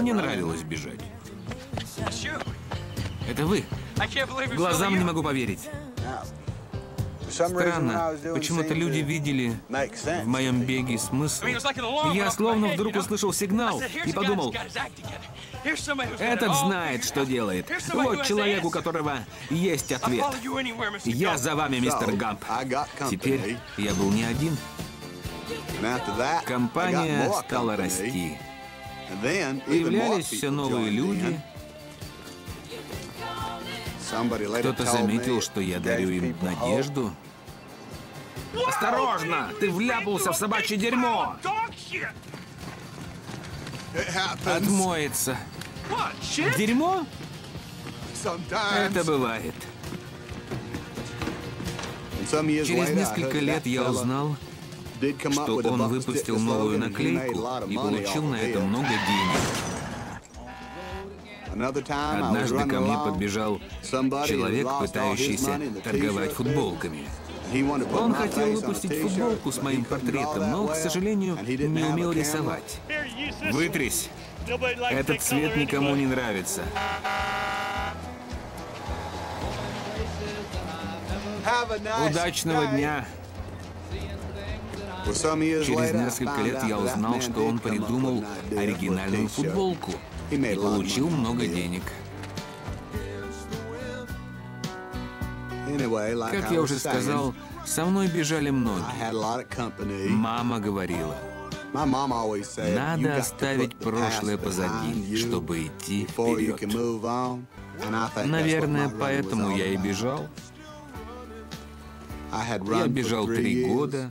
Мне нравилось бежать. Это вы? Глазам не могу поверить. Странно, почему-то люди видели в моем беге смысл. Я словно вдруг услышал сигнал и подумал, этот знает, что делает. Вот человек, у которого есть ответ. Я за вами, мистер Гамп. Теперь я был не один. Компания стала расти. Появлялись все новые люди. Кто-то заметил, что я дарю им надежду. Осторожно! Ты вляпался в собачье дерьмо! Отмоется. Дерьмо? Это бывает. Через несколько лет я узнал, что он выпустил новую наклейку и получил на это много денег. Однажды ко мне подбежал человек, пытающийся торговать футболками. Он хотел выпустить футболку с моим портретом, но, к сожалению, не умел рисовать. Вытрись! Этот цвет никому не нравится. Удачного дня! Через несколько лет я узнал, что он придумал оригинальную футболку и получил много денег. Как я уже сказал, со мной бежали многие. Мама говорила, надо оставить прошлое позади, чтобы идти вперед. Наверное, поэтому я и бежал. Я бежал 3 года.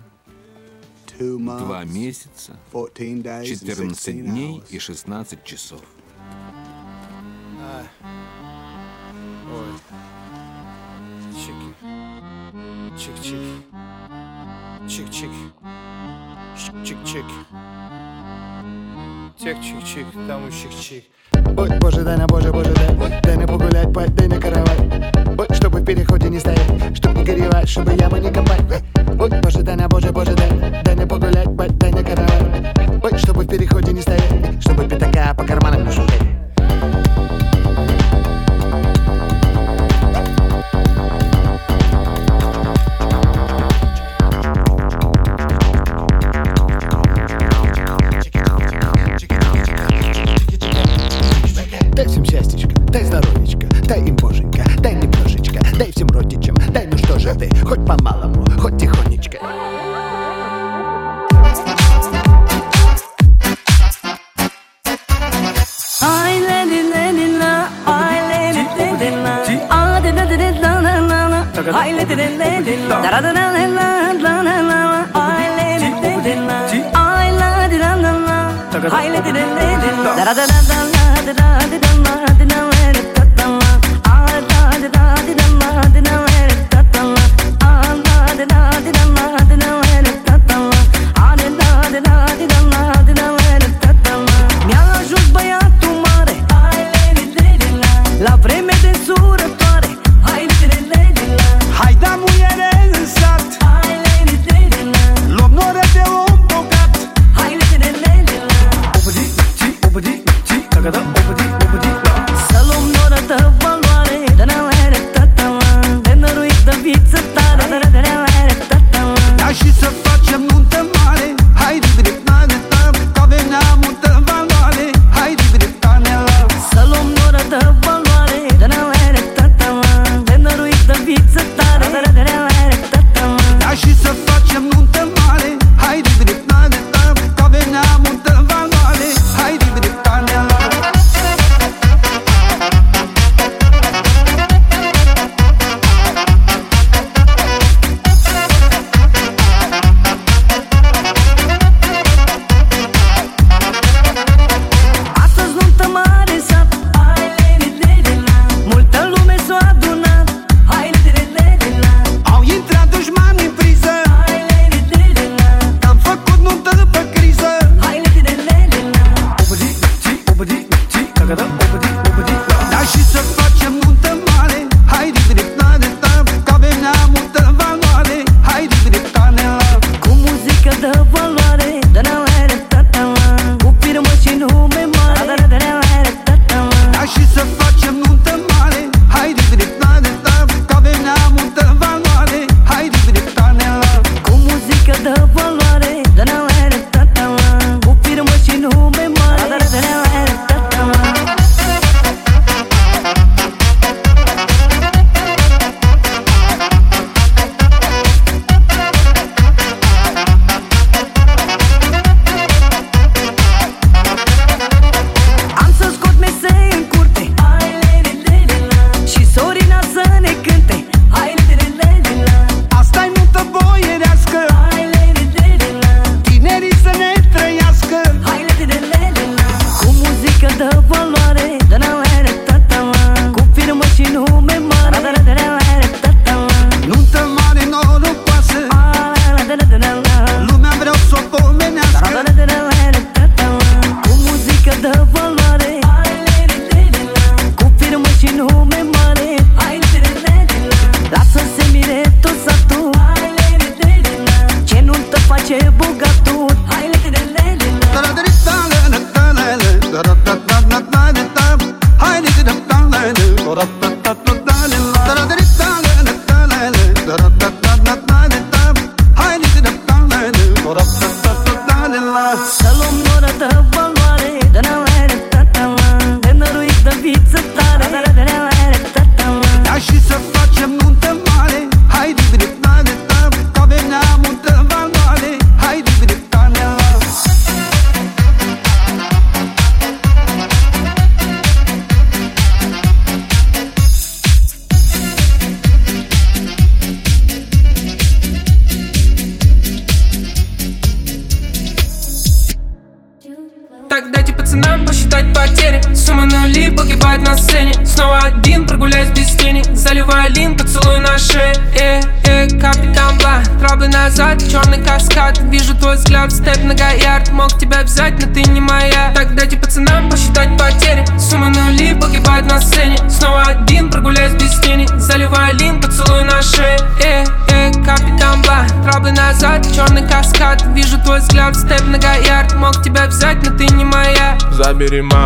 2 месяца, 14 дней и 16 часов. Чик-чик. Чик-чик. Чик-чик. Чик-чик-чик, там и чик-чик. Ой, боже, дай на боже, дай на погулять, дай на каравай. Ой, чтобы в переходе не стоять, чтобы не горевать, чтобы яму не копать. Ой, боже, дай, дай на погулять, дай на каравай. Ой, чтобы в переходе не стоять, чтобы пятака по карманам не шутить. Дай всем счастьечко, дай здоровечко, дай им боженька, дай немножечко, дай всем родичам, дай ну что же ты, хоть по-малому, хоть тихонечко.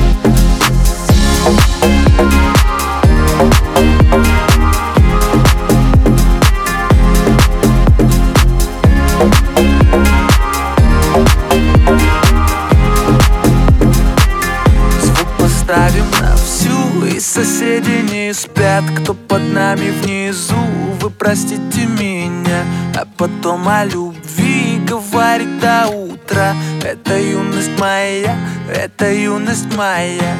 Звук поставим на всю, и соседи не спят, кто под нами внизу. Вы простите меня, а потом о любви говорить до утра. Это юность моя, это юность моя.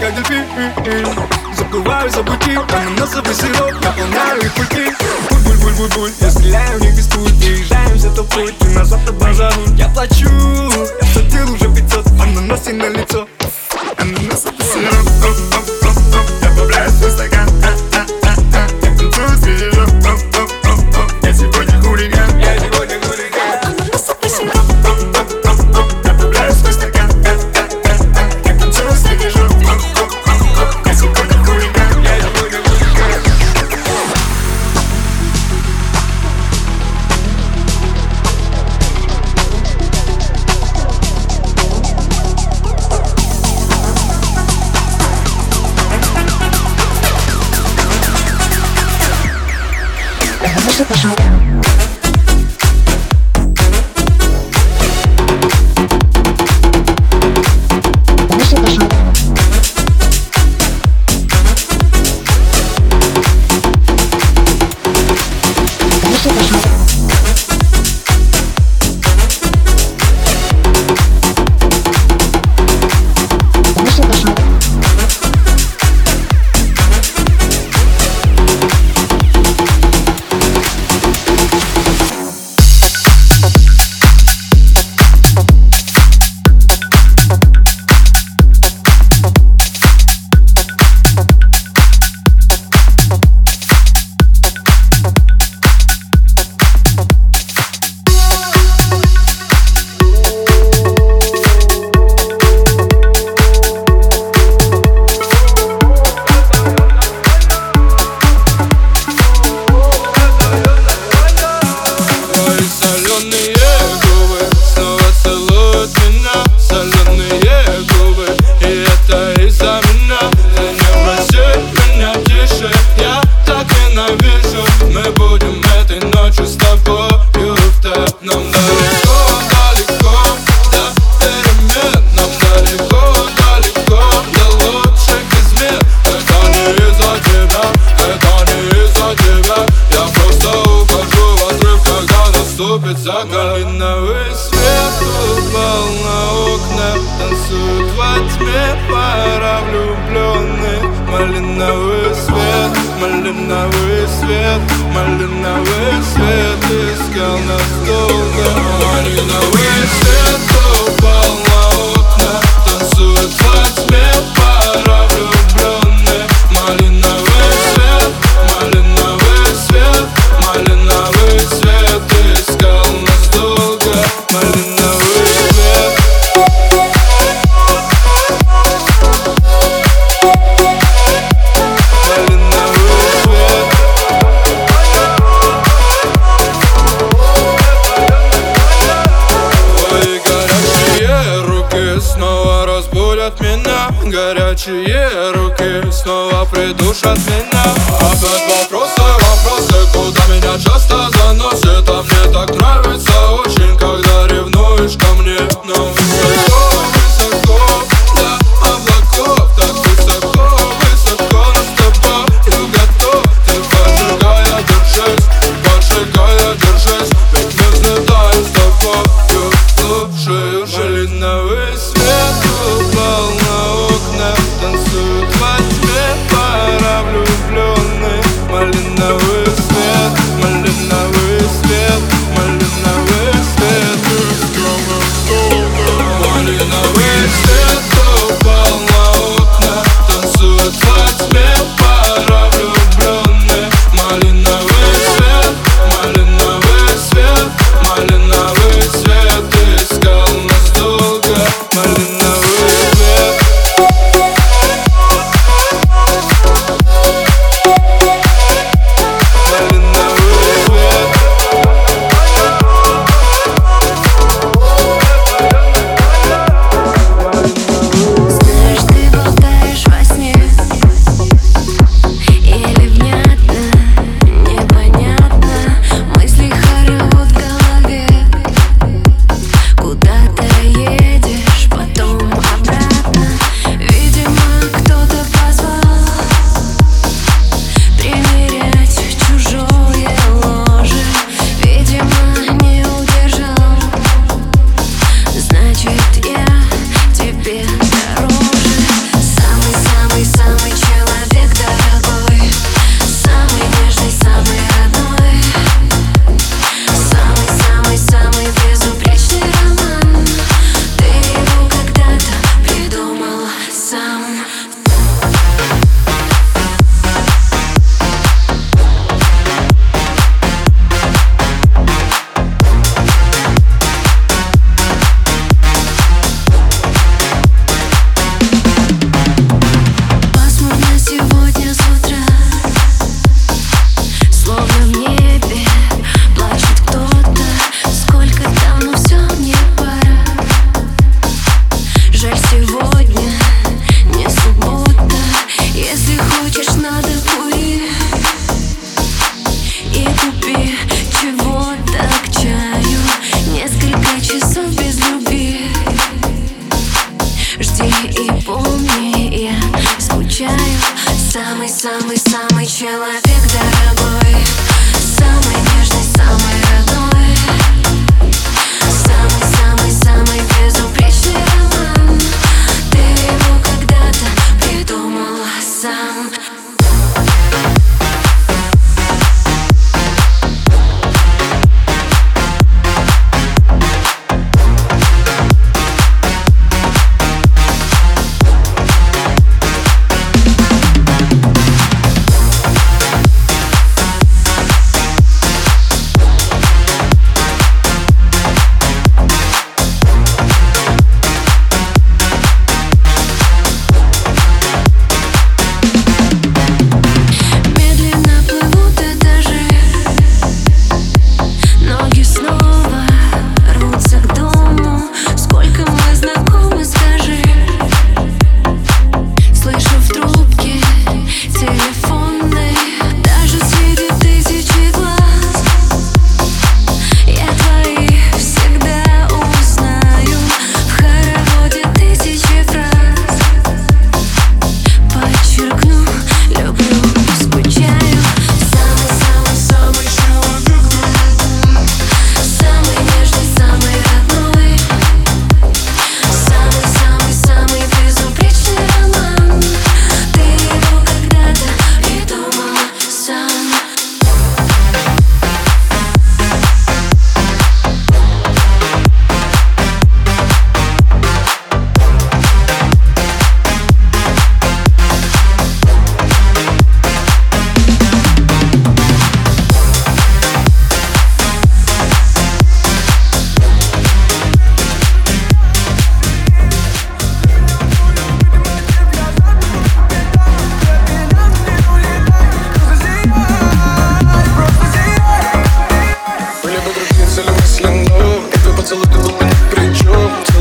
Как дельфин, забываю за пути, ананасовый сироп, наполняю их пульты. Буль-буль-буль-буль-буль, я стреляю в них из пуль. Приезжаем за толпой, ты нас автобан зовут. Я плачу, я платил уже 500, ананаси на лицо, ананасовый сироп. Добавляю свой стакан, я танцую свежо. Я сегодня хулиган, я сегодня хулиган. Ананасовый сироп. Добавляю свой стакан, я танцую свежо. Голубиновый свет упал на окна. танцуют во тьме пара влюбленных. Малиновый свет, малиновый свет, малиновый свет искал нас долго. Малиновый свет упал на окна, танцуют во тьме пара влюбленных. Малиновый свет, малиновый свет, малиновый свет искал нас долго. Малиновый свет. Горячие руки снова придушат меня. Опять вопросы, вопросы, куда меня часто заносит. А мне так нравится очень, когда ревнуешь ко мне. Но высоко, высоко, до облаков. Так высоко, высоко с тобою готов. Ты поджигай, держись, ведь мы взлетаем с тобою. Слушаю, малиновый свет упал на окна, танцуют во тьме пара влюбленных. Малиновый свет, малиновый свет, малиновый свет искал нас долго. Малиновый свет упал на окна, танцуют во тьме пара влюбленных. Малиновый свет, малиновый свет, малиновый свет искал нас долго. Малиновый свет. Самый-самый-самый человек дорогой, самый нежный, самый родной, самый-самый-самый безупречный роман. Ты его когда-то придумал сам.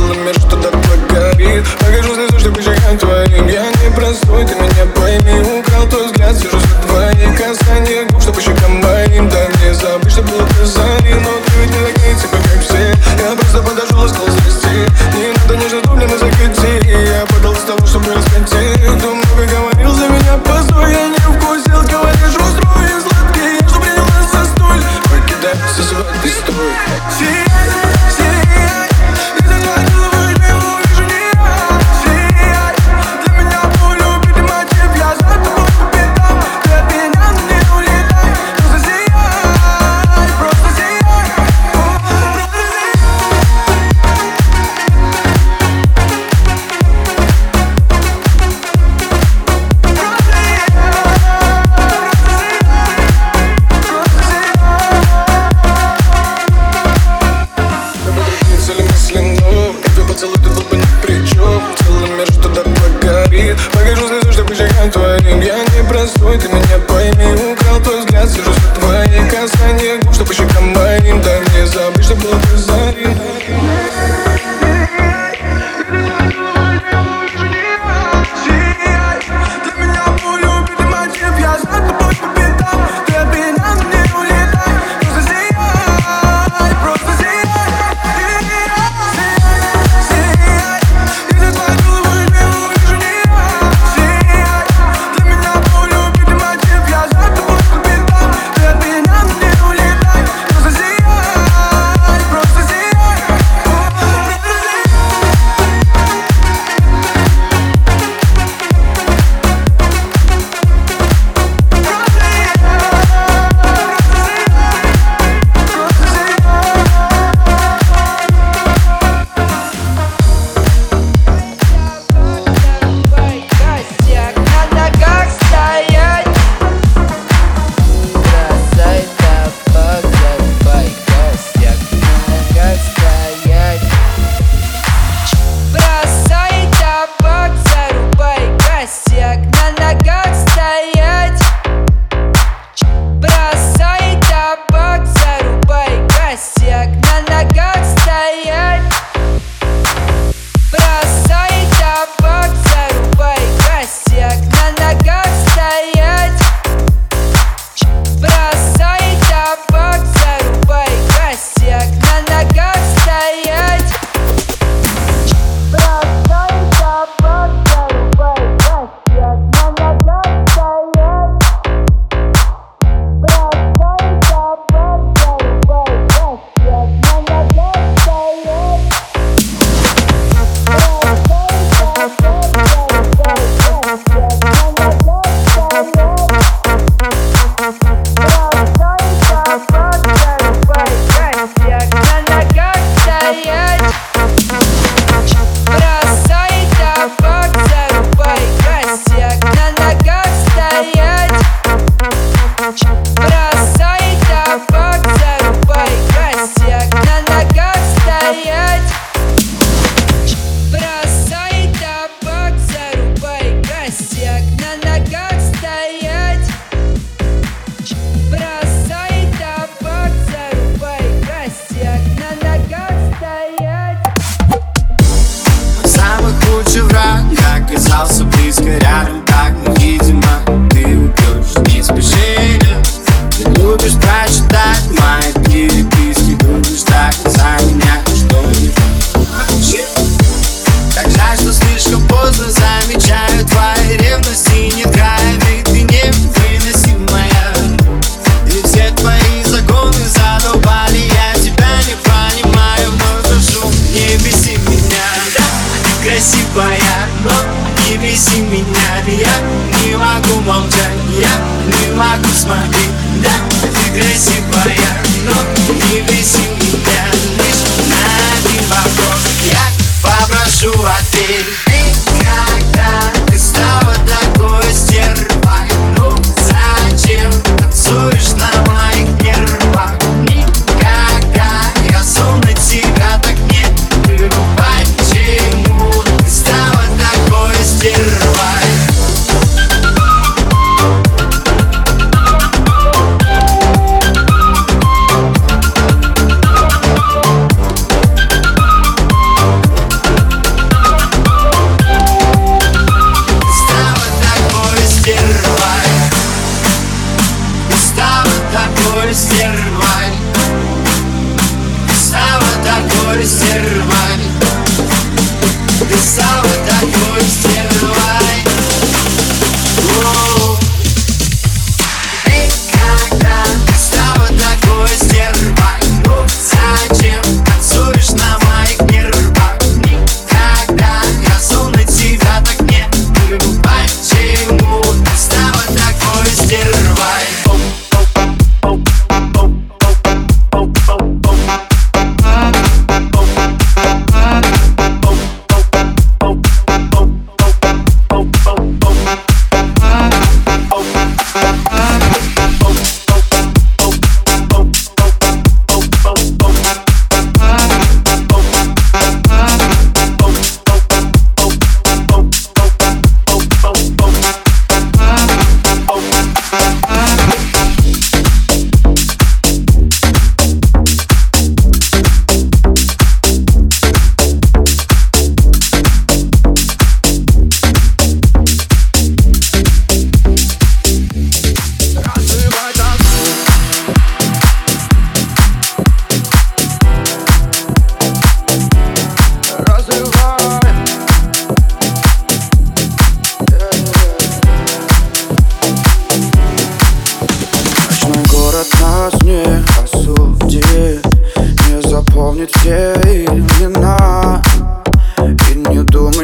на мир, что так горит. Покажу слезу, что ключикам твоим. Я не простой, ты меня пойми. Украл твой взгляд, сижу за твои касания губ, что по щекам моим. Да не забыть, что было ты за ним. Но ты ведь не такие типа, как все. Я просто подошел и стал зрести. Не надо нежно тублено закрыть. Я подал из того, чтобы раскатить. Кто много говорил за меня, позор. Я не вкусил, говоришь, устрою сладкий. Я что приняла за столь. Покидай все свои истории.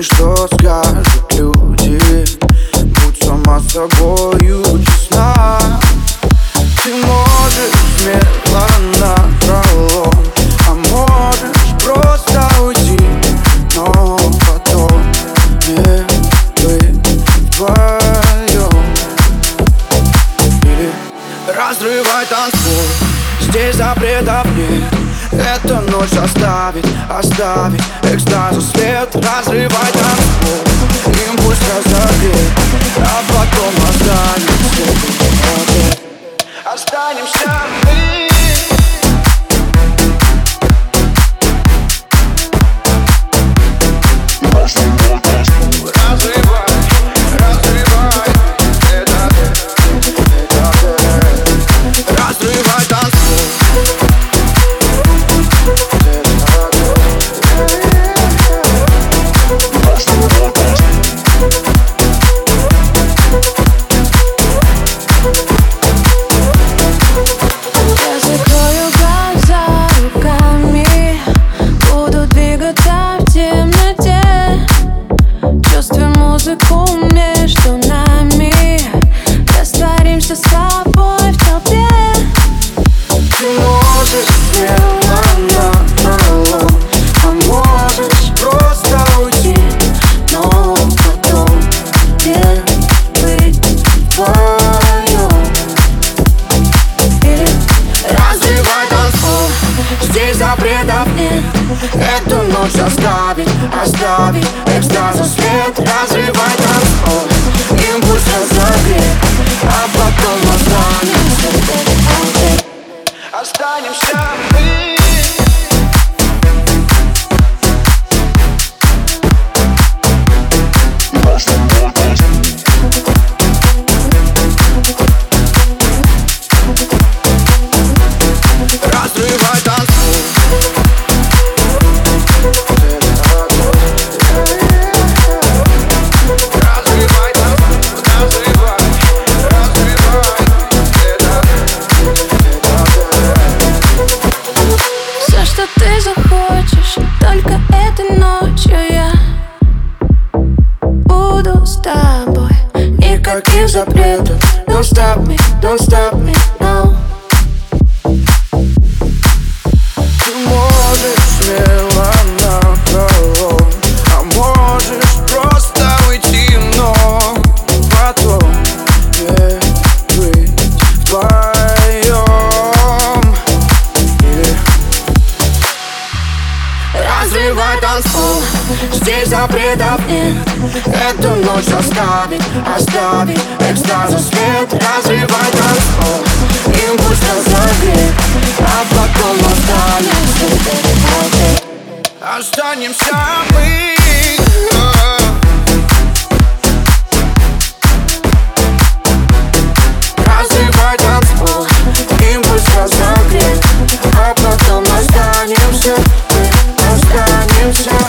что скажут люди. Будь сама собою честна. Ты можешь смело напролом, а можешь просто уйти, но потом не быть вдвоем. Или разрывай танцпол, здесь запретов нет. Эта ночь оставит экстазу свет. Разрывай танцпол, им пусть разогрет, а потом останемся мы. Эту ночь оставить экстазу свет. Разрывай танцпол, им пусть разогрет, а потом останемся мы. Никаких запретов. Don't stop me, no. Ты можешь смело напролом, а можешь просто уйти, но потом не быть вдвоем. Разрывай танцпол, здесь запретов нет. Эту ночь оставить экстазу свет. Разрывай танцпол, им пусть разогрет, а потом останемся мы. Разрывай танцпол, им пусть разогрет, а потом останемся. Разрывай.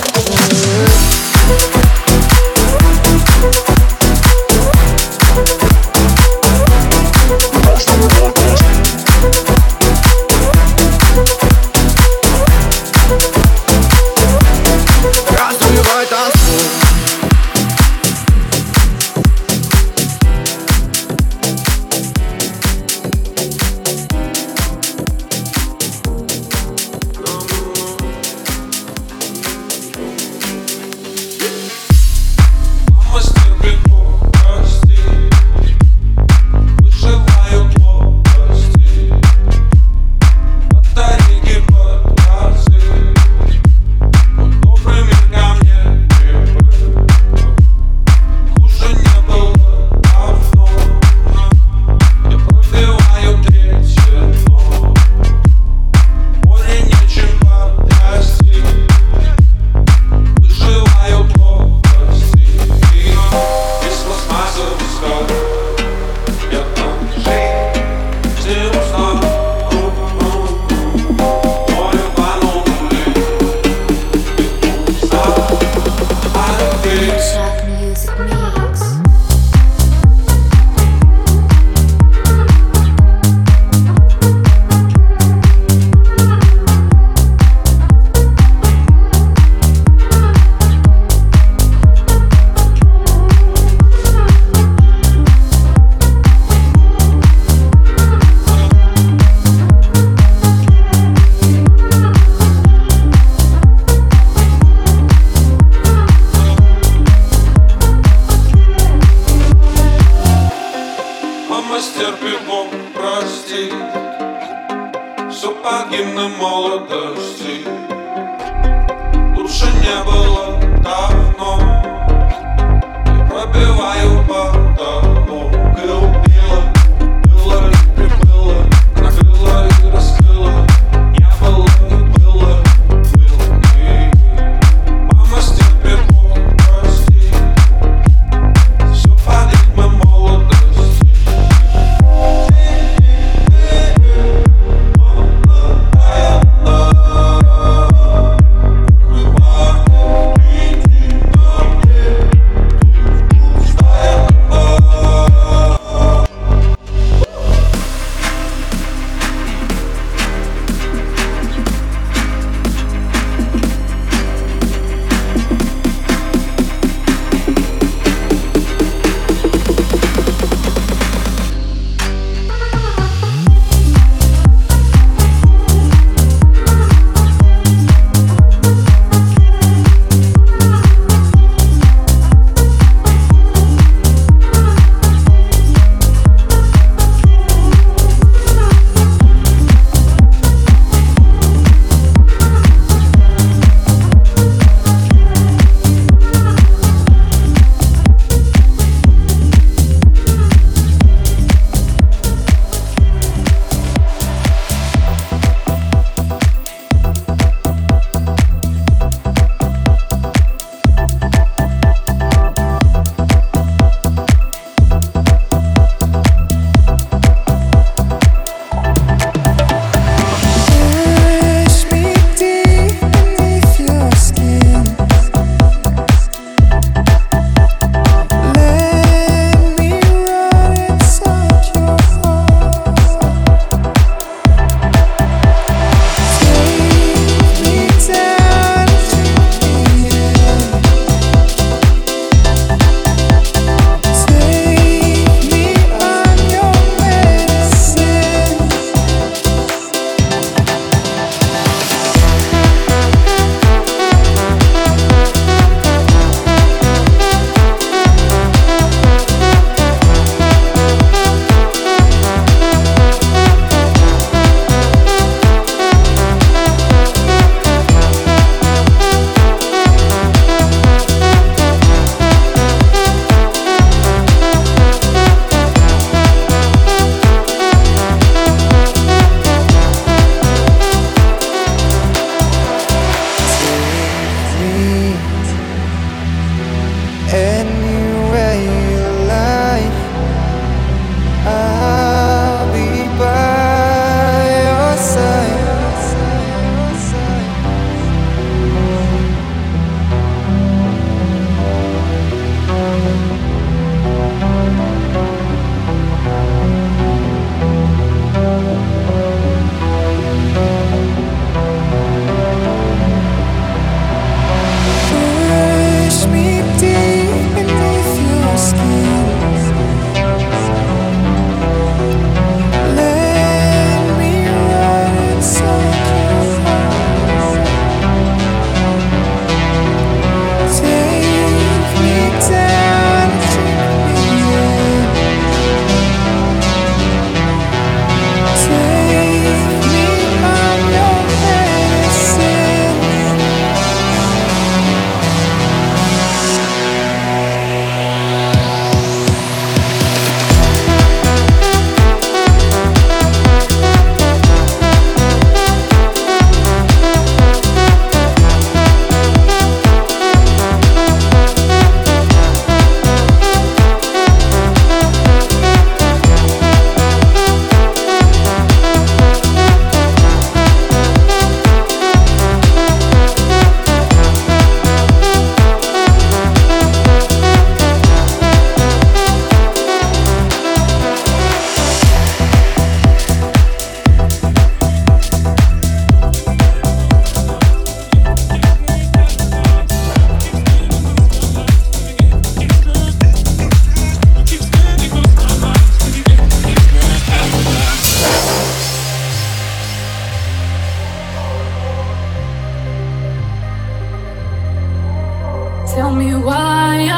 Tell me why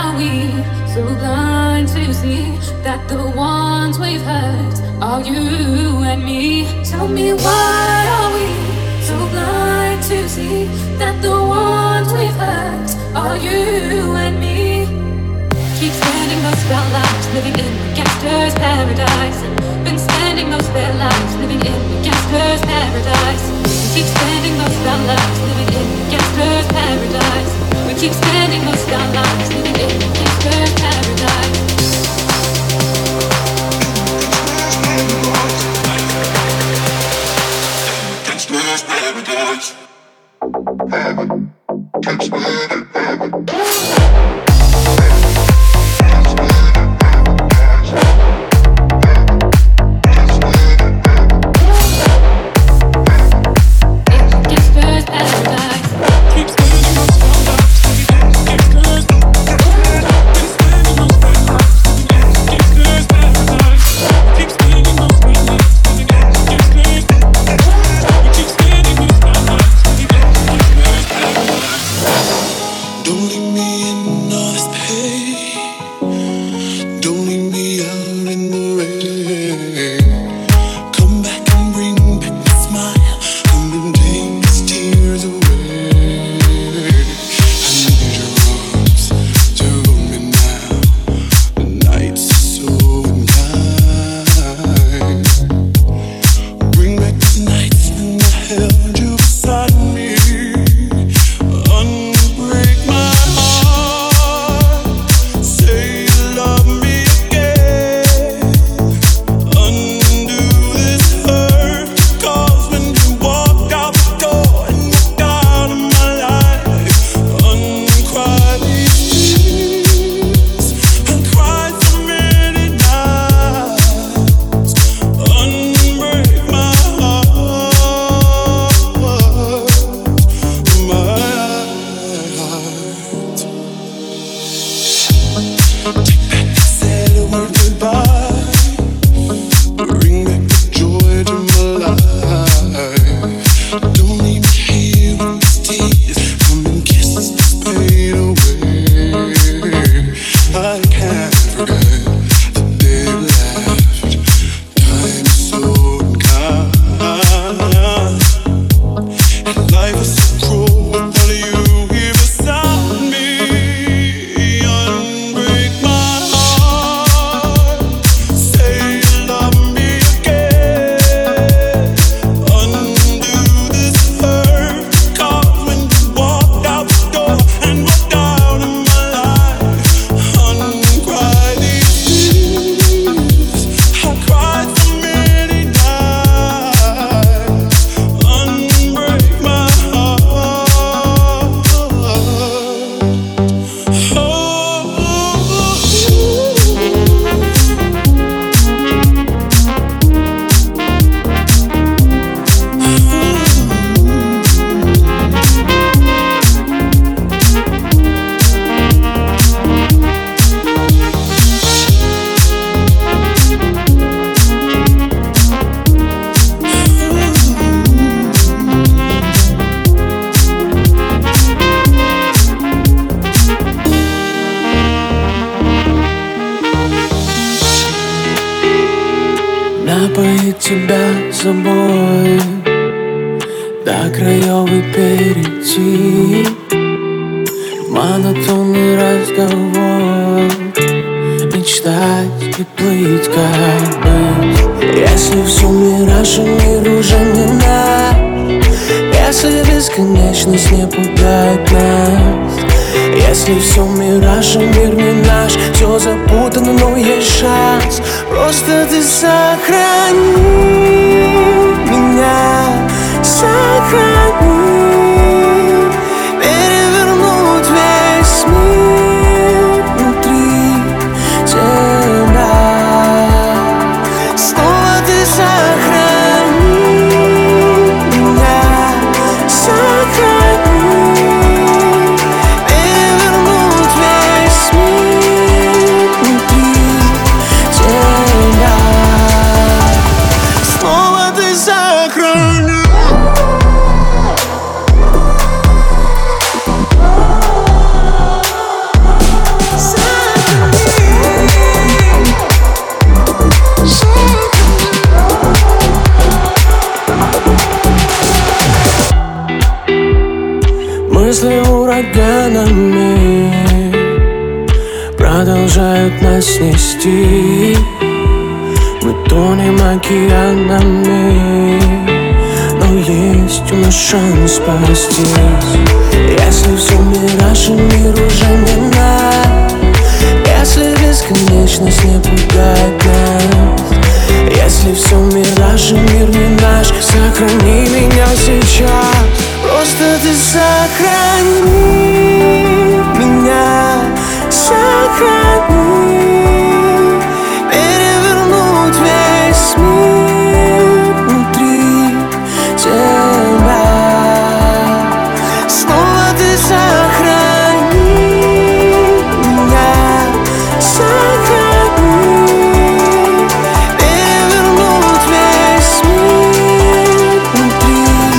are we so blind to to see that the ones we've hurt are you and me. Keep spending those spare lives living in the gangster's paradise. Been spending those spare lives living in the gangster's paradise. We keep spending those spare lives living in the gangster's paradise. We keep spending those spare lives living in the gangster's paradise. Heaven, takes me to heaven. Напоить тебя собой, до краев и перейти, монотонный разговор, мечтать и плыть как быть. Если в сумме раши мир уже не наш, если бесконечность не пугает нас, если все мираж, а мир не наш, все запутано, но есть шанс. Просто ты сохрани меня, сохрани. Перевернуть весь мир внутри тебя. Снова ты сохрани меня, сохрани. волнами продолжают нас нести. Мы тонем океанами, но есть у нас шанс спастись. Если все мираж и мир уже не наш, если бесконечность не пугает нас, если все мираж и мир не наш, сохрани меня сейчас. Просто ты сохрани меня, сохрани, перевернуть весь мир внутри тебя. Снова ты сохрани меня, сохрани, перевернуть весь мир внутри тебя.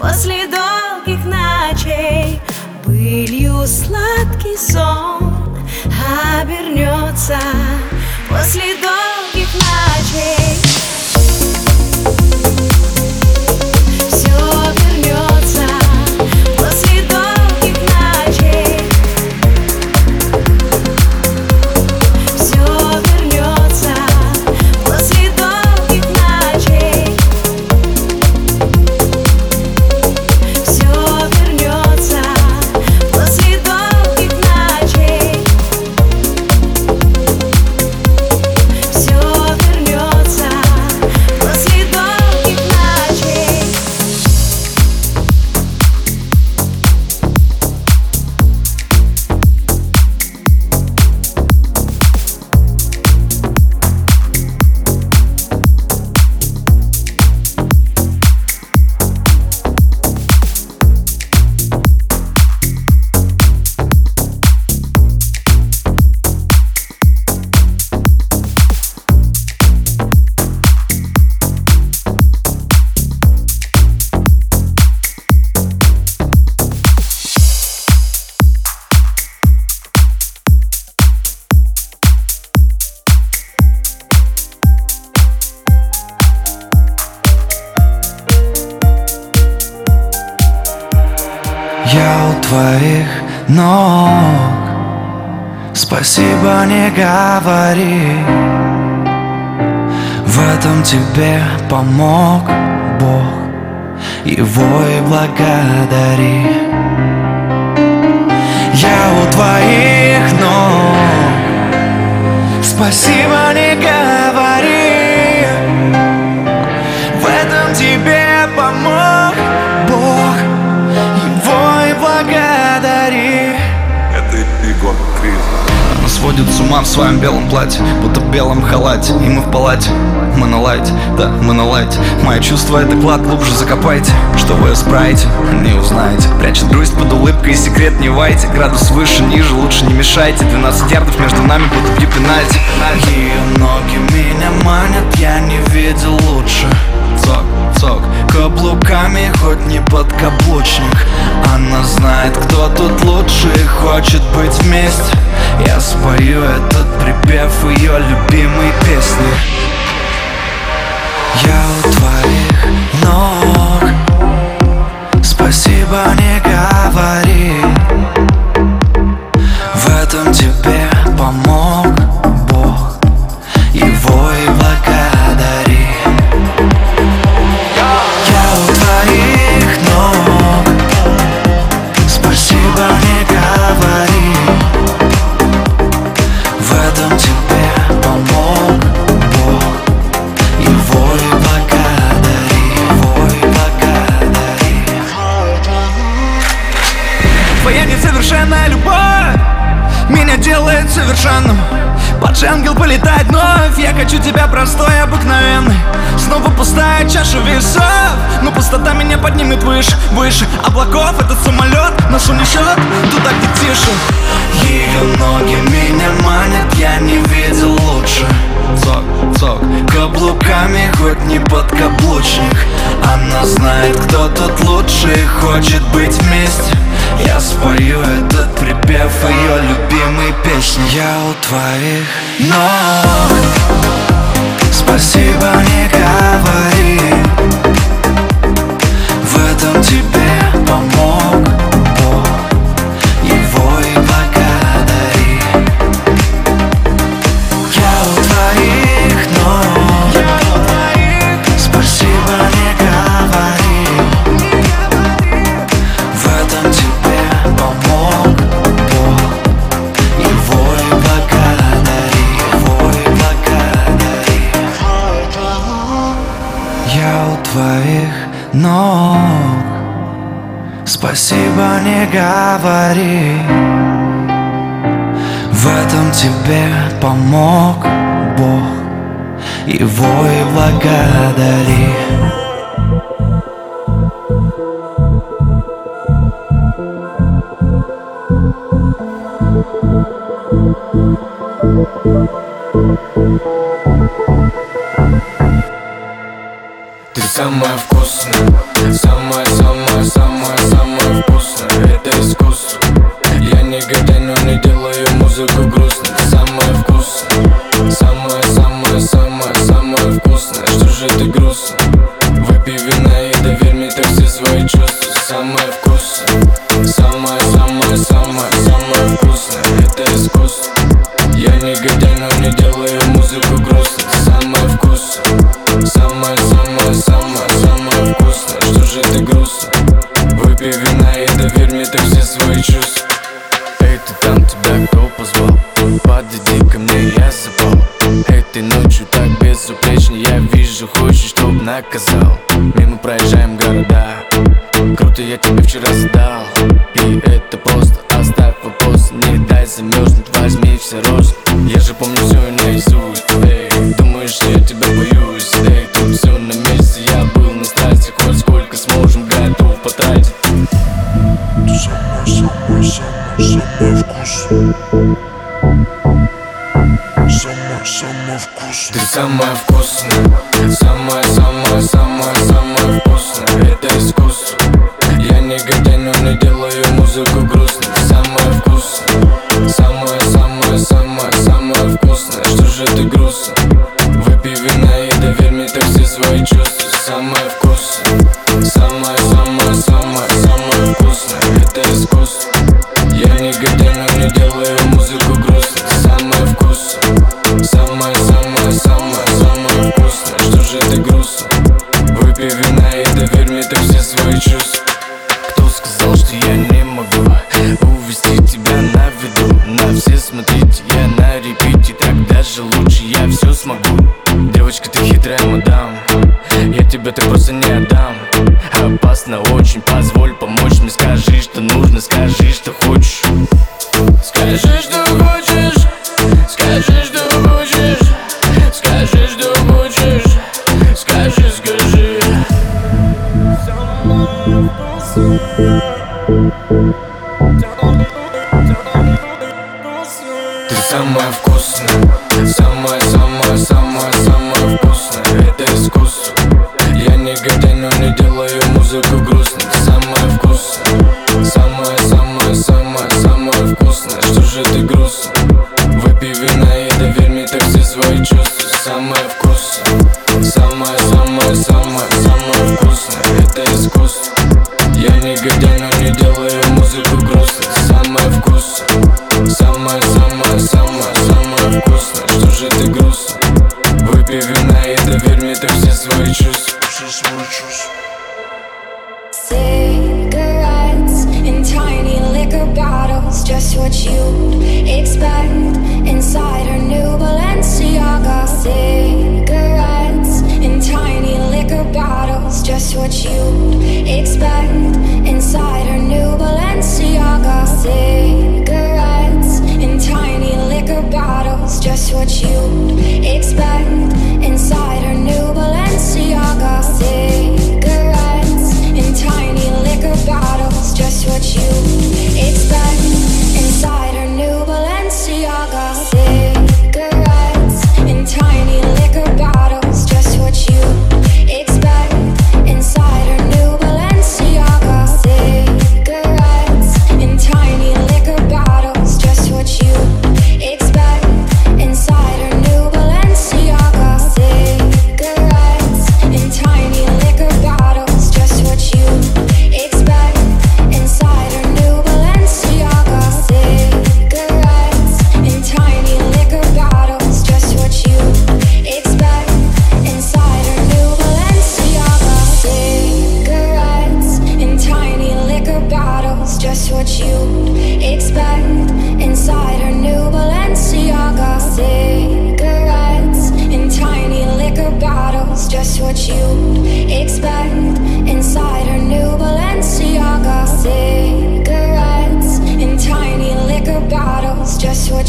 После долгих ночей пылью сладкий сон обернется. После долгих ночей все вернется. После долгих ночей все вернется. я у твоих ног. Спасибо не говори, в этом тебе помог Бог, его и благодари. Я у твоих ног. Спасибо не говори, в этом тебе помог Бог, его и благодари. Это Егор Крид. Сводит с ума в своем белом платье, будто в белом халате, и мы в палате. Мы на лайте, да, мы на лайте. Мои чувства — это клад, глубже закопайте. Что вы справите, не узнаете. Прячет грусть под улыбкой, секрет не вайте. Градус выше, ниже, лучше не мешайте. 12 ярдов между нами, будто бью пенальти. Ноги, ноги меня манят, я не видел лучше. Цок, цок, каблуками хоть не подкаблучник. Она знает, кто тут лучше и хочет быть вместе. Я спою этот припев ее любимой песни. Я у твоих ног. Спасибо не говори, в этом тебе помог Бог, его и благодари. Я у твоих ног. Спасибо не говори, в этом тебе помог Бог, его и благодари, его и благодари. Твоя несовершенная любовь меня делает совершенным. Падший ангел полетает вновь. Я хочу тебя простой и обыкновенный. Снова пустая чаша весов, но пустота меня поднимет выше, выше облаков. Этот самолет нас унесет туда, где тише. Ее ноги меня манят, я не видел лучше. Цок, цок, каблуками хоть не подкаблучник. Она знает, кто тут лучше и хочет быть вместе. Я спою этот припев ее любимой песни. Я у твоих ног. Спасибо не говори, в этом тебе помог Бог, его и благодари. Я у твоих ног. Спасибо не говори, в этом тебе помог Бог, его и благодари, его и благодари. Я у твоих ног. Спасибо не говори, в этом тебе помог Бог, его и благодари. Ты самая вкусная, самая-самая-самая-самая вкусная. Это искусство. Я негодяй, но не делаю музыку грустной. Ты самая вкусная, самая-самая-самая-самая вкусная. Что же ты грустно? Выпей вина и доверь мне так все свои чувства. Самая вкусная, самая-самая-самая-самая вкусная. Это искусство. Я негодяй, но не делаю музыку грустной. Самая вкусная, самая-самая-самая-самая вкусная. Что же ты грустно? Выпей вина и доверь мне так все свои чувства. Эй, ты там, тебя кто позвал? Подойди ко мне, я запал. Эй, ты ночью так безупречно, я вижу, хочешь, чтоб наказал. Мимо проезжаем города, круто я тебе вчера задал. И это просто, оставь вопрос, не дай замерзнуть, возьми все розы. Я же помню все наизусть, эй, думаешь, что я тебя боюсь? Эй, тут все на месте, я был на страсти, хоть сколько сможем, готов потратить. Ты самый вкус. Ты самая вкусная, самая-самая-самая-самая вкусная. Это искусство. Я негодяй, но не делаю музыку грустной. Самая вкусная, самая-самая-самая-самая вкусная. Что же ты грустно? Выпей вина и доверь мне так все свои чувства. Самая вкусная, самая-самая-самая-самая вкусная. Это искусство. хитрая мадам, я тебя так просто не отдам. Опасно очень, позволь помочь мне. Скажи, что нужно, скажи, что хочешь. Скажи, что хочешь. Скажи, что хочешь. Скажи, что хочешь. Скажи, скажи. Ты самая вкусная, самая вкусная. Это искусство. Я негодяй, но не делаю музыку грустной. Ты самая вкусная, самая вкусная. Что же ты грустная? Выпей вина и доверь мне так все свои чувства. Самая вкусная, самая вкусная. Это искусство. Я негодяй, но не делаю музыку грустной. Самая вкусная, самая вкусная. Что же ты грустная? Выпей вина и доверь мне так все свои чувства. Cigarettes in tiny liquor bottles, just what you'd expect inside her new Balenciaga. Cigarettes in tiny liquor bottles, just what you'd expect inside her new Balenciaga. Cigarettes in tiny liquor bottles, just what you'd expect inside her new Balenciaga. Cigarettes in tiny liquor bottles, just what you'd expect inside her new Balenciaga. Cigarettes in tiny liquor bottles, just what you'd expect inside her new Balenciaga. Cigarettes in tiny liquor bottles, just what you'd expect inside her new Balenciaga. Cigarettes in tiny liquor bottles, just what you'd expect inside her new Balenciaga. Cigarettes in tiny liquor bottles, just what you'd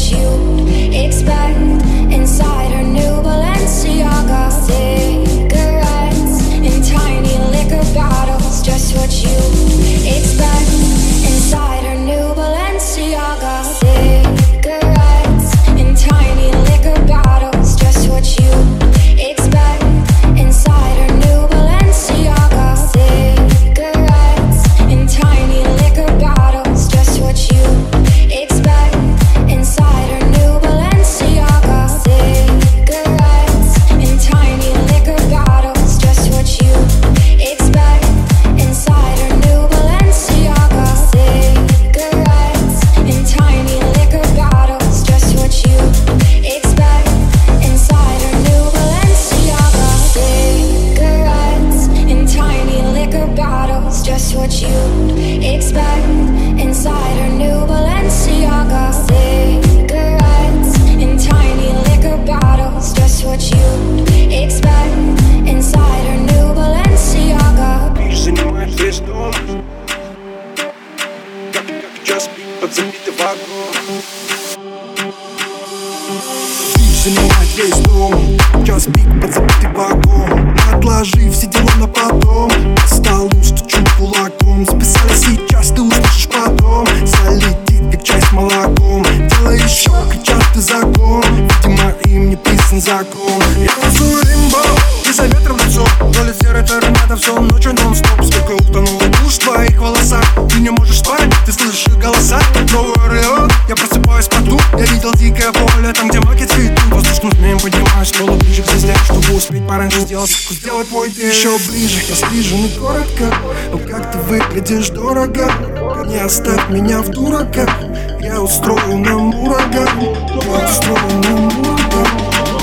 expect inside her new Balenciaga. Cigarettes in tiny liquor bottles, just what you'd expect inside her new Balenciaga. Cigarettes in tiny liquor bottles, just what you'd expect inside her new Balenciaga. Cigarettes in tiny liquor bottles, just what you'd expect inside her new Balenciaga. Cigarettes in tiny liquor bottles, just what you'd expect inside her new Balenciaga. Cigarettes in tiny liquor bottles, just what you'd expect inside her new Balenciaga. Cigarettes in tiny liquor bottles, just what you'd expect inside her new Balenciaga. Cigarettes in tiny liquor bottles, just what you'd expect inside her new Balenciaga. Cigarettes in tiny liquor bottles, just what you'd expect inside her new Balenciaga. Cigarettes in tiny liquor bottles, just what you'd expect inside her new Balenciaga. Cigarettes in tiny liquor bottles, just what you'd expect inside her new Balenciaga. Занимает весь дом, как час пик под забитый вагон. Занимает весь дом, час пик под забитый вагон. Отложи все дела на потом, по столу стучу кулаком. Записали сейчас, ты услышишь потом. Залетит как чай с молоком. Делай еще, кричат, ты закон. Видимо, им не писан закон. Я танцую лимбо, и за ветром лицо. Доля серая торнадо, все ночью нон-стоп. Сколько утонула душ в твоих волосах. Ты не можешь спать, ты слышишь их голоса. Новый Орлеон, я просыпаюсь в поту. Я видел дикое поле, там где маки цветут. Воздушным змеем поднимаюсь, голову ближе к звезде. Чтобы успеть пораньше сделать, сделать мой день еще ближе. Я слежу не коротко, но как ты выглядишь дорого. Не оставь меня в дурака. Я устрою нам ураган. Я устрою нам ураган.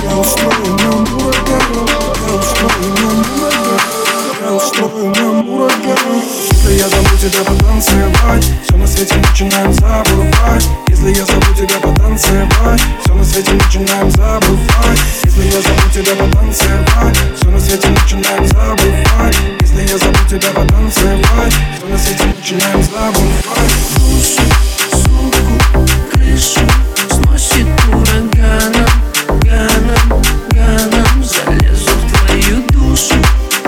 Я устрою нам ураган. Я устрою нам ураган. Я устрою нам ураган. Если я забуду тебя потанцевать, все на свете начинаем забывать. Если я забуду тебя потанцевать, все на свете начинаем забывать. Если я забыл тебя потанцевать, все на свете начинаем забывать. Если я забыл тебя потанцевать, все на свете начинаем забывать. Душу, сумку, крышу сносит ураганом, ганом, ганом. Залезу в твою душу,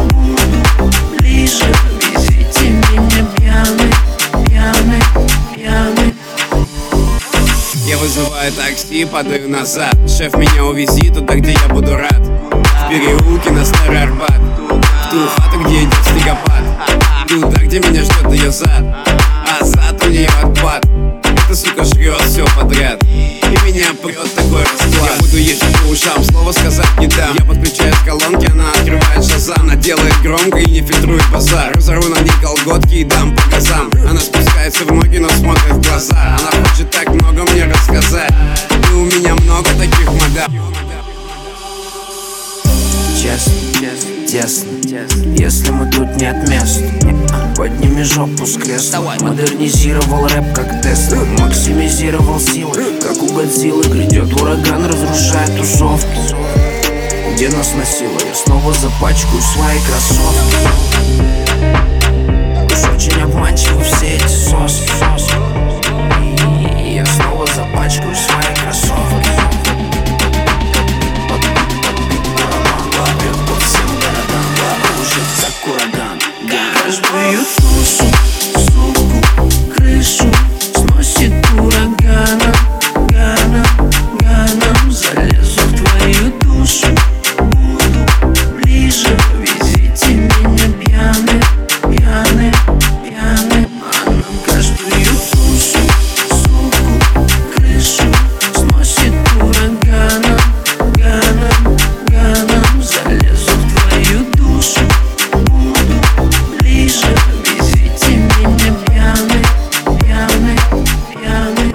буду ближе. Везите меня пьяный, пьяный, пьяный. Я вызываю такси, падаю назад. Шеф, меня увези туда, где я буду рад. В переулки на Старый Арбат, в ту хату, где идет снегопад. Туда, где меня ждет ее зад, а зад у нее отпад. Эта сука жрет все подряд, и меня прет такой расклад. Я буду ездить по ушам, слово сказать не дам. Я подключаюсь к колонке, она открывает шазам. Она делает громко и не фильтрует базар. Разорву на ней колготки и дам по газам. Она спускается в ноги, но смотрит в глаза. Она хочет так много мне рассказать, и у меня много таких мадам. Честно, тесно, если мы тут нет мест. Подними жопу с кресла. Модернизировал рэп как Тесла, максимизировал силы, как у Годзиллы. Грядет ураган, разрушает тусовки. Где нас носило, я снова запачкаю свои кроссовки. Уж очень обманчивы все эти соски. И я снова запачкаю свои кроссовки. Разбую душу, сумку, крышу сносит ураганом, ганом, ганом. Залезу в твою душу, буду ближе. Везите меня пьяный, пьяный, пьяный. Разбую душу, сумку, крышу сносит ураганом, ганом, ганом. Залезу в твою душу. Везите меня пьяный, пьяный, пьяный.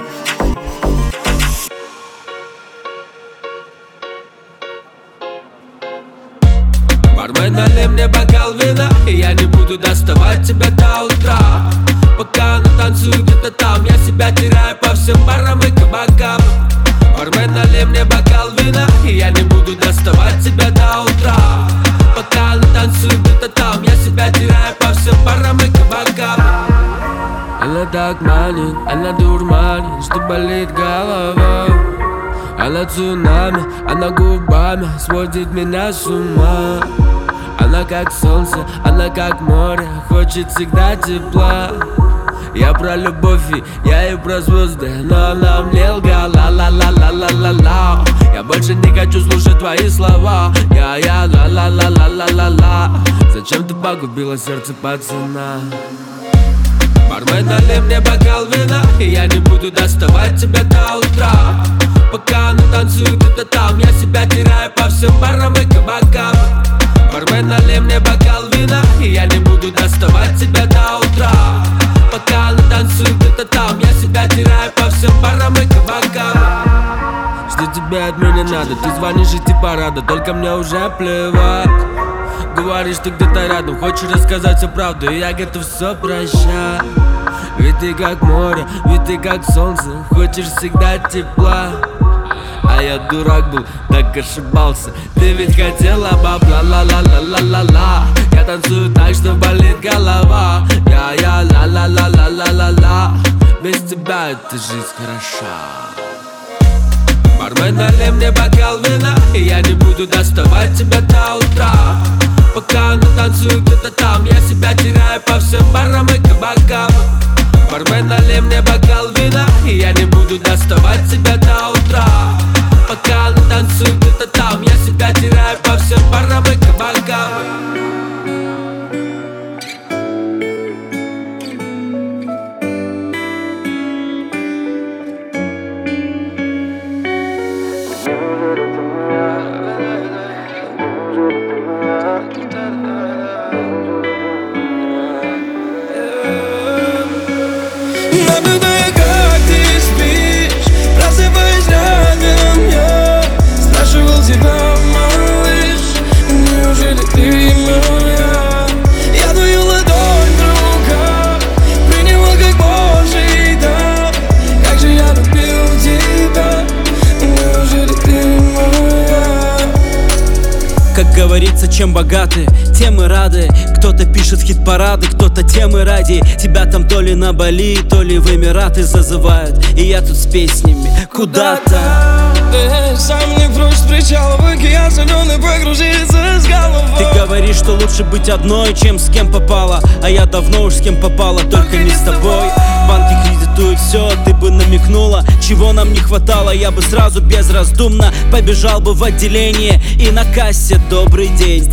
Бармен, налей мне бокал вина, и я не буду доставать тебя до утра. Пока она танцует где-то там, я себя теряю по всем барам и кабакам. Бармен, налей мне бокал вина, и я не буду доставать тебя до утра. Пока она танцует где-то там, я себя теряю по всем барам и кабакам. Она так манит, она дурманит, что болит голова. Она цунами, она губами сводит меня с ума. Она как солнце, она как море, хочет всегда тепла. Я про любовь, и я и про звезды, но она мне лгала, ла-ла-ла-ла-ла-ла. Я больше не хочу слушать твои слова, я, ла-ла-ла-ла-ла-ла-ла. Зачем ты погубила сердце пацана? Бармен, налей мне бокал вина, и я не буду доставать тебя до утра. Пока она танцует где-то там, я себя теряю по всем барам и кабакам. Бармен, налей мне бокал вина, и я не буду доставать тебя до утра. Пока она танцует где-то там, я себя теряю по всем барам и кабакам. Что тебе от меня надо? Ты звонишь идти парада, только мне уже плевать. Говоришь, ты где-то рядом, хочешь рассказать всю правду, и я готов все прощать. Ведь ты как море, ведь ты как солнце, хочешь всегда тепла. А я дурак был, так ошибался. Ты ведь хотела бабла, ла-ла-ла-ла-ла-ла. Я танцую так, что болит голова. Я, ла-ла-ла-ла-ла-ла-ла. Без тебя эта жизнь хороша. Бармен, налей мне бокал вина, и я не буду доставать тебя до утра. Пока она танцует где-то там, я себя теряю по всем барам и кабакам. Бармен, налей мне бокал вина, и я не буду доставать тебя до утра. Пока она танцует где-то там, я себя теряю по всем барам и кабакам. говорится, чем богаты, тем и рады. Кто-то пишет хит-парады, кто-то темы ради. Тебя там то ли на Бали, то ли в Эмираты зазывают. И я тут с песнями куда-то. Сам не прочь с причала, в океан соленый погрузиться с головой. Ты говоришь, что лучше быть одной, чем с кем попало. А я давно уж с кем попало, только не с тобой. Банки кредитуют все, ты бы намекнула, чего нам не хватало, я бы сразу безраздумно побежал бы в отделение. И на кассе добрый день,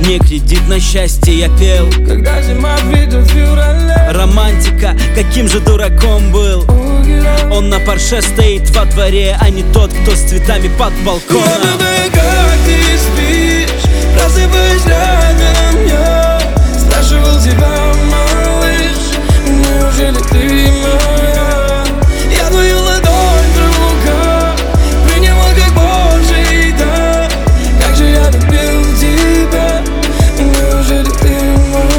не кредит на счастье, я пел. Когда зима придет в феврале, романтика, каким же дураком был. Он на парше стоит во дворе, а не тот, кто с цветами под балконом. Наблюдаю, как ты спишь, просыпаюсь рядом я. Спрашивал тебя, малыш, неужели ты моя? Я твою ладонь друга принимал как божий дар. Как же я любил тебя, неужели ты моя?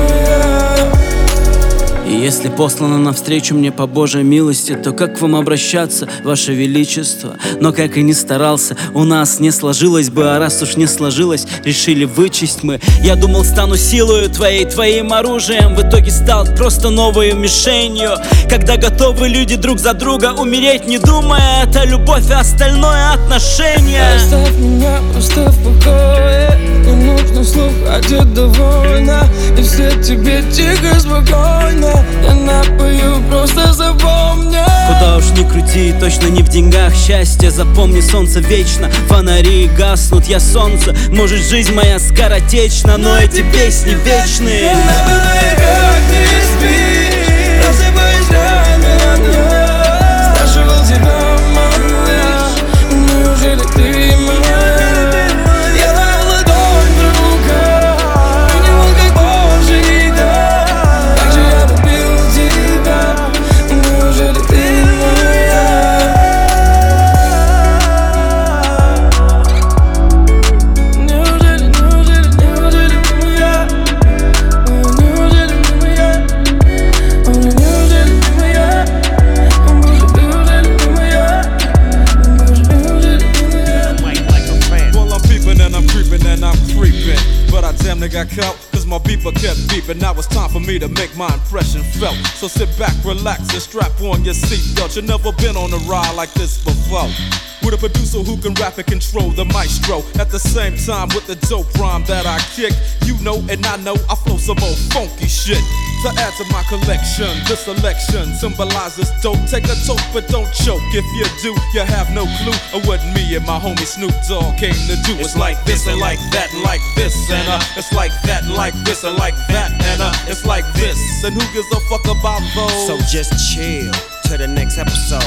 И если послана навстречу мне по Божьей милости, то как к вам обращаться, Ваше Величество? Но как и не старался, у нас не сложилось бы. А раз уж не сложилось, решили вычесть мы. Я думал, стану силою твоей, твоим оружием. В итоге стал просто новой мишенью. Когда готовы люди друг за друга умереть, не думая, это любовь и остальное отношение. Оставь меня просто в покое, не нужно слух, а ты довольна. И все тебе тихо, спокойно, я напою, просто запомни. Куда уж ни крути, точно не в деньгах счастье. Запомни, солнце вечно, фонари гаснут, я солнце. Может, жизнь моя скоротечна, но эти песни вечные. Наблюдаю, как ты спишь, просыпаюсь рядом я. Спрашивал тебя, малыш, неужели ты моя? Я на ладонь друга принимал как божий дар. Как же я любил тебя, неужели ты got caught? Cause my beeper kept beeping. Now it's time for me to make my impression felt. So sit back, relax, and strap on your seatbelt. You've never been on a ride like this before. With a producer who can rap and control the maestro. At the same time with the dope rhyme that I kick. You know and I know I flow some old funky shit. To add to my collection, this selection symbolizes dope. Take a toke but don't choke. If you do, you have no clue of what me and my homie Snoop Dogg came to do. It's like this and like that and like this and it's like that and like this and like that and it's like this. And who gives a fuck about those? So just chill to the next episode.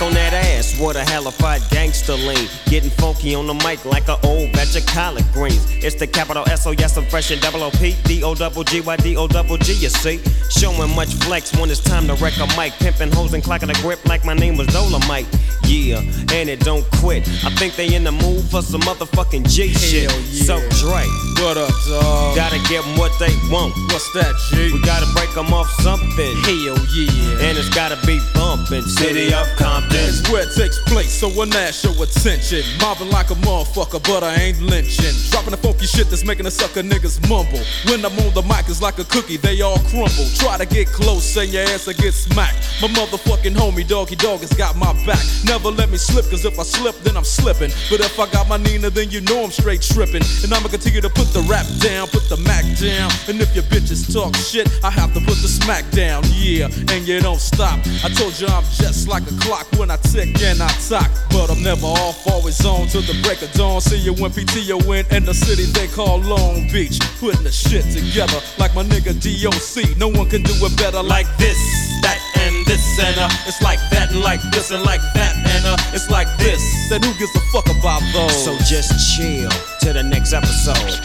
On that ass, what a halified gangster lean. Getting funky on the mic like an old batch of collard greens. It's the capital SOS, I'm fresh and double OP. DOGGYDOGG, you see. Showing much flex when it's time to wreck a mic. Pimping hoes and clocking a grip like my name was Dolomite. Yeah, and it don't quit. I think they in the mood for some motherfucking G shit. Yeah. So Dre, what up, dog? Gotta give them what they want. What's that, G? We gotta break them off something. Hell yeah. And it's gotta be bumping. City of Compton. It's where it takes place, so one ass show attention. Mobbing like a motherfucker, but I ain't lynching. Dropping the funky shit that's making the sucker niggas mumble. When I'm on the mic, it's like a cookie, they all crumble. Try to get close, and your ass will get smacked. My motherfucking homie, Doggy Dogg, has got my back. Never let me slip, cause if I slip, then I'm slipping. But if I got my Nina, then you know I'm straight tripping. And I'ma continue to put the rap down, put the Mac down. And if your bitches talk shit, I have to put the smack down. Yeah, and you don't stop. I told you I'm just like a clock when I tick and I talk, but I'm never off, always on till the break of dawn. See you when PTO in the city they call Long Beach. Putting the shit together like my nigga DOC. No one can do it better like this, that and this and it's like that and like this and like that and it's like this. Then who gives a fuck about those? So just chill till the next episode.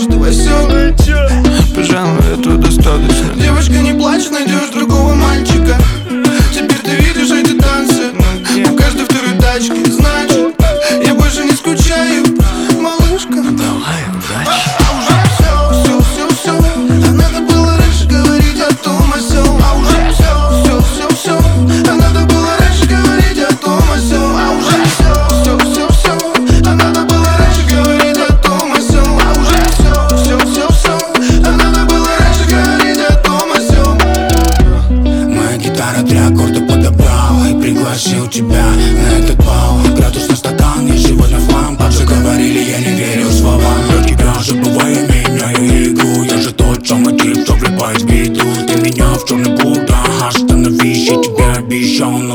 одежду осёк. Пожалуй, этого достаточно. Девочка, не плачь, найдешь другого мальчика. Теперь ты видишь эти танцы у каждой второй тачке. Значит, я больше не скучаю, малышка. Давай, удачи.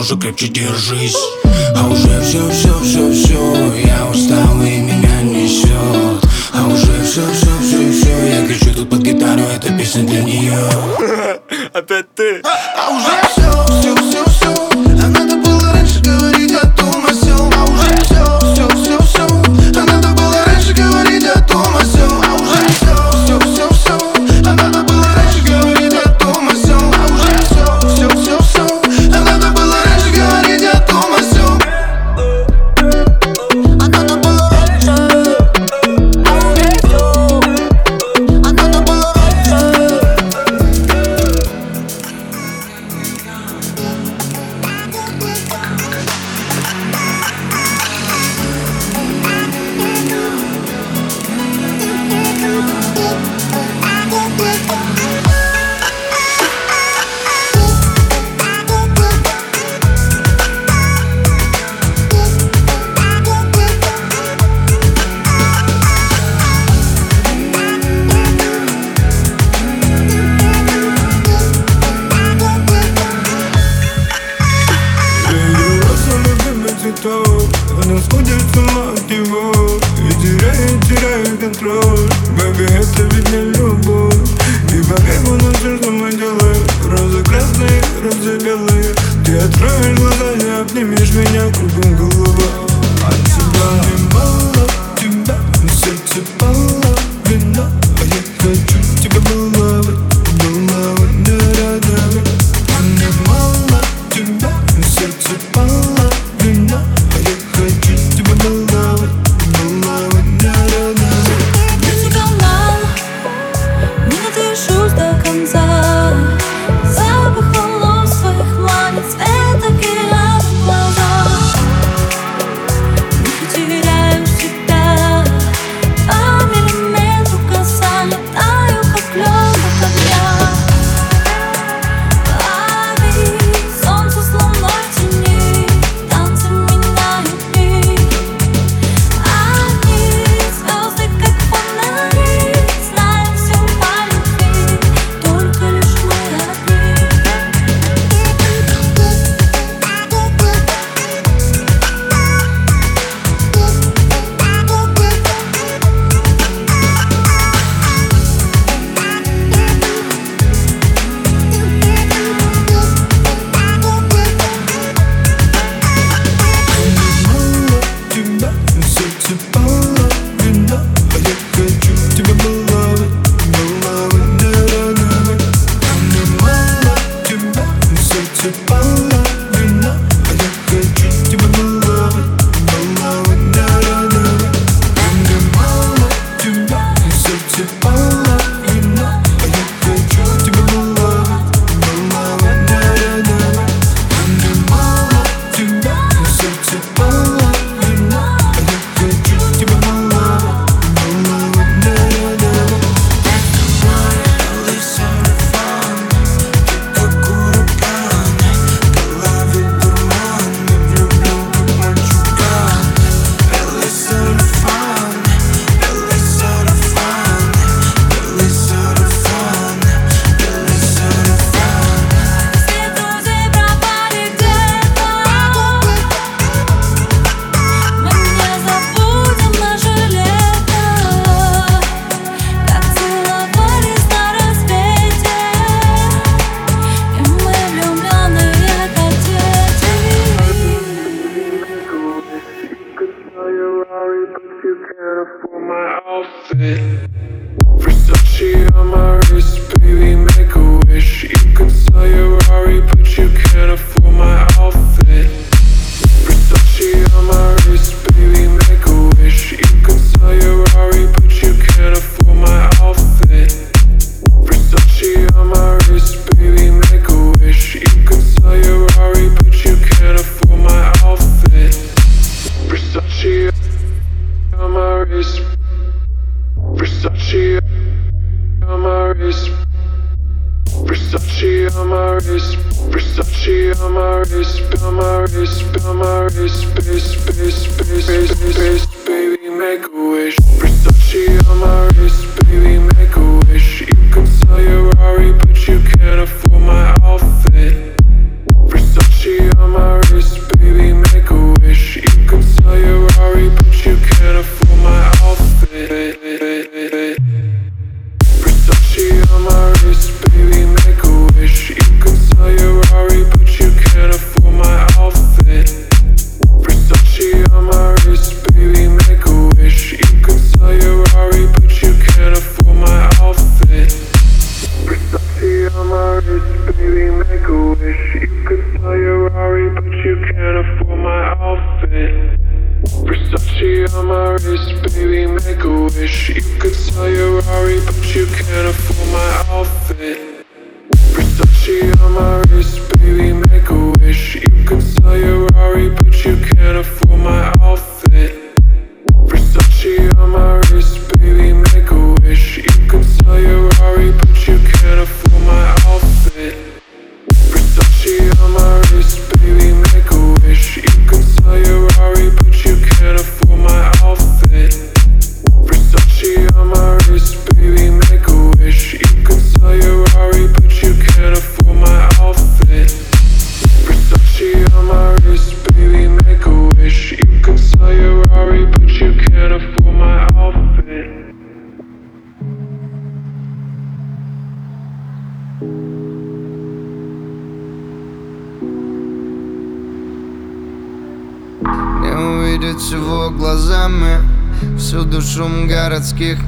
Уже крепче держись, а уже все, все, все, все, я устал и меня несет. А уже все, все, все, все, я кричу тут под гитару, эта песня для нее. Опять ты. А уже все, все, все, все.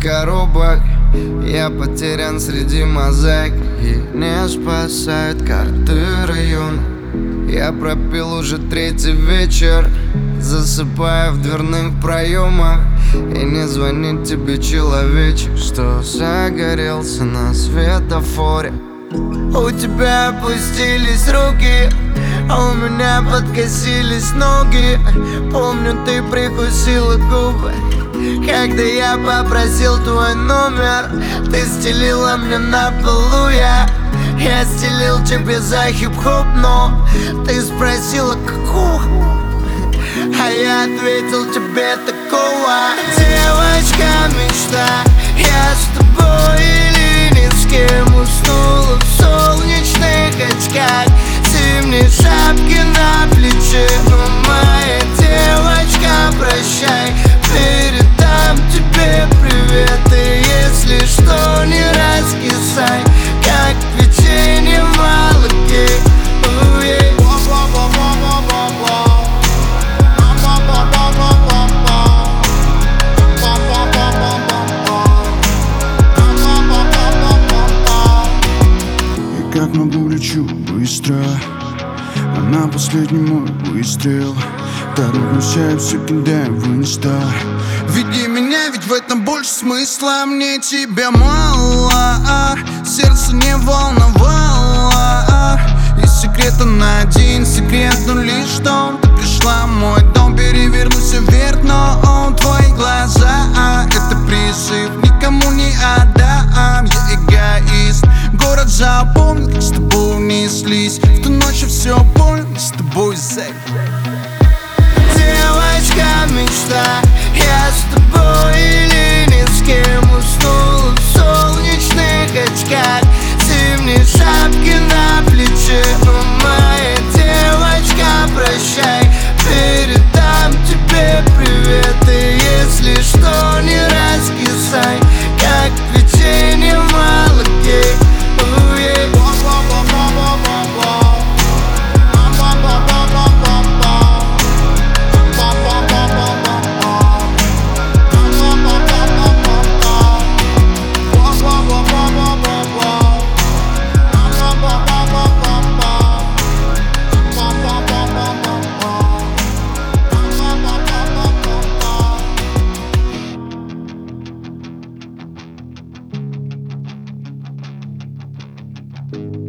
Коробок. Я потерян среди мозаик, и не спасают карты район. Я пропил уже третий вечер, засыпая в дверных проемах. И не звонит тебе человечек, что загорелся на светофоре. У тебя опустились руки, а у меня подкосились ноги. Помню, ты прикусила губы, когда я попросил твой номер. Ты стелила мне на полу, я стелил тебе за хип-хоп, но ты спросила какого, а я ответил тебе такого. Девочка, мечта, я с тобой или ни с кем. Уснула в солнечных очках, зимней шапки на плече. Но моя девочка, прощай, передам тебе привет. И если что, не раскисай, как печенье в молоке. Я как могу лечу быстро, она последний мой выстрел. Торопнусь, я все кидаю в инста. Веди меня, ведь в этом больше смысла. Мне тебя мало, сердце не волновало. Из секрета на один секрет, но лишь что ты пришла в мой дом. Перевернулся вверх, но он твои глаза, это призыв, никому не отдам. Я эгоист, город запомнил, как с тобой унеслись. В ту ночь я все понял, с тобой зэк. Девочка, мечта,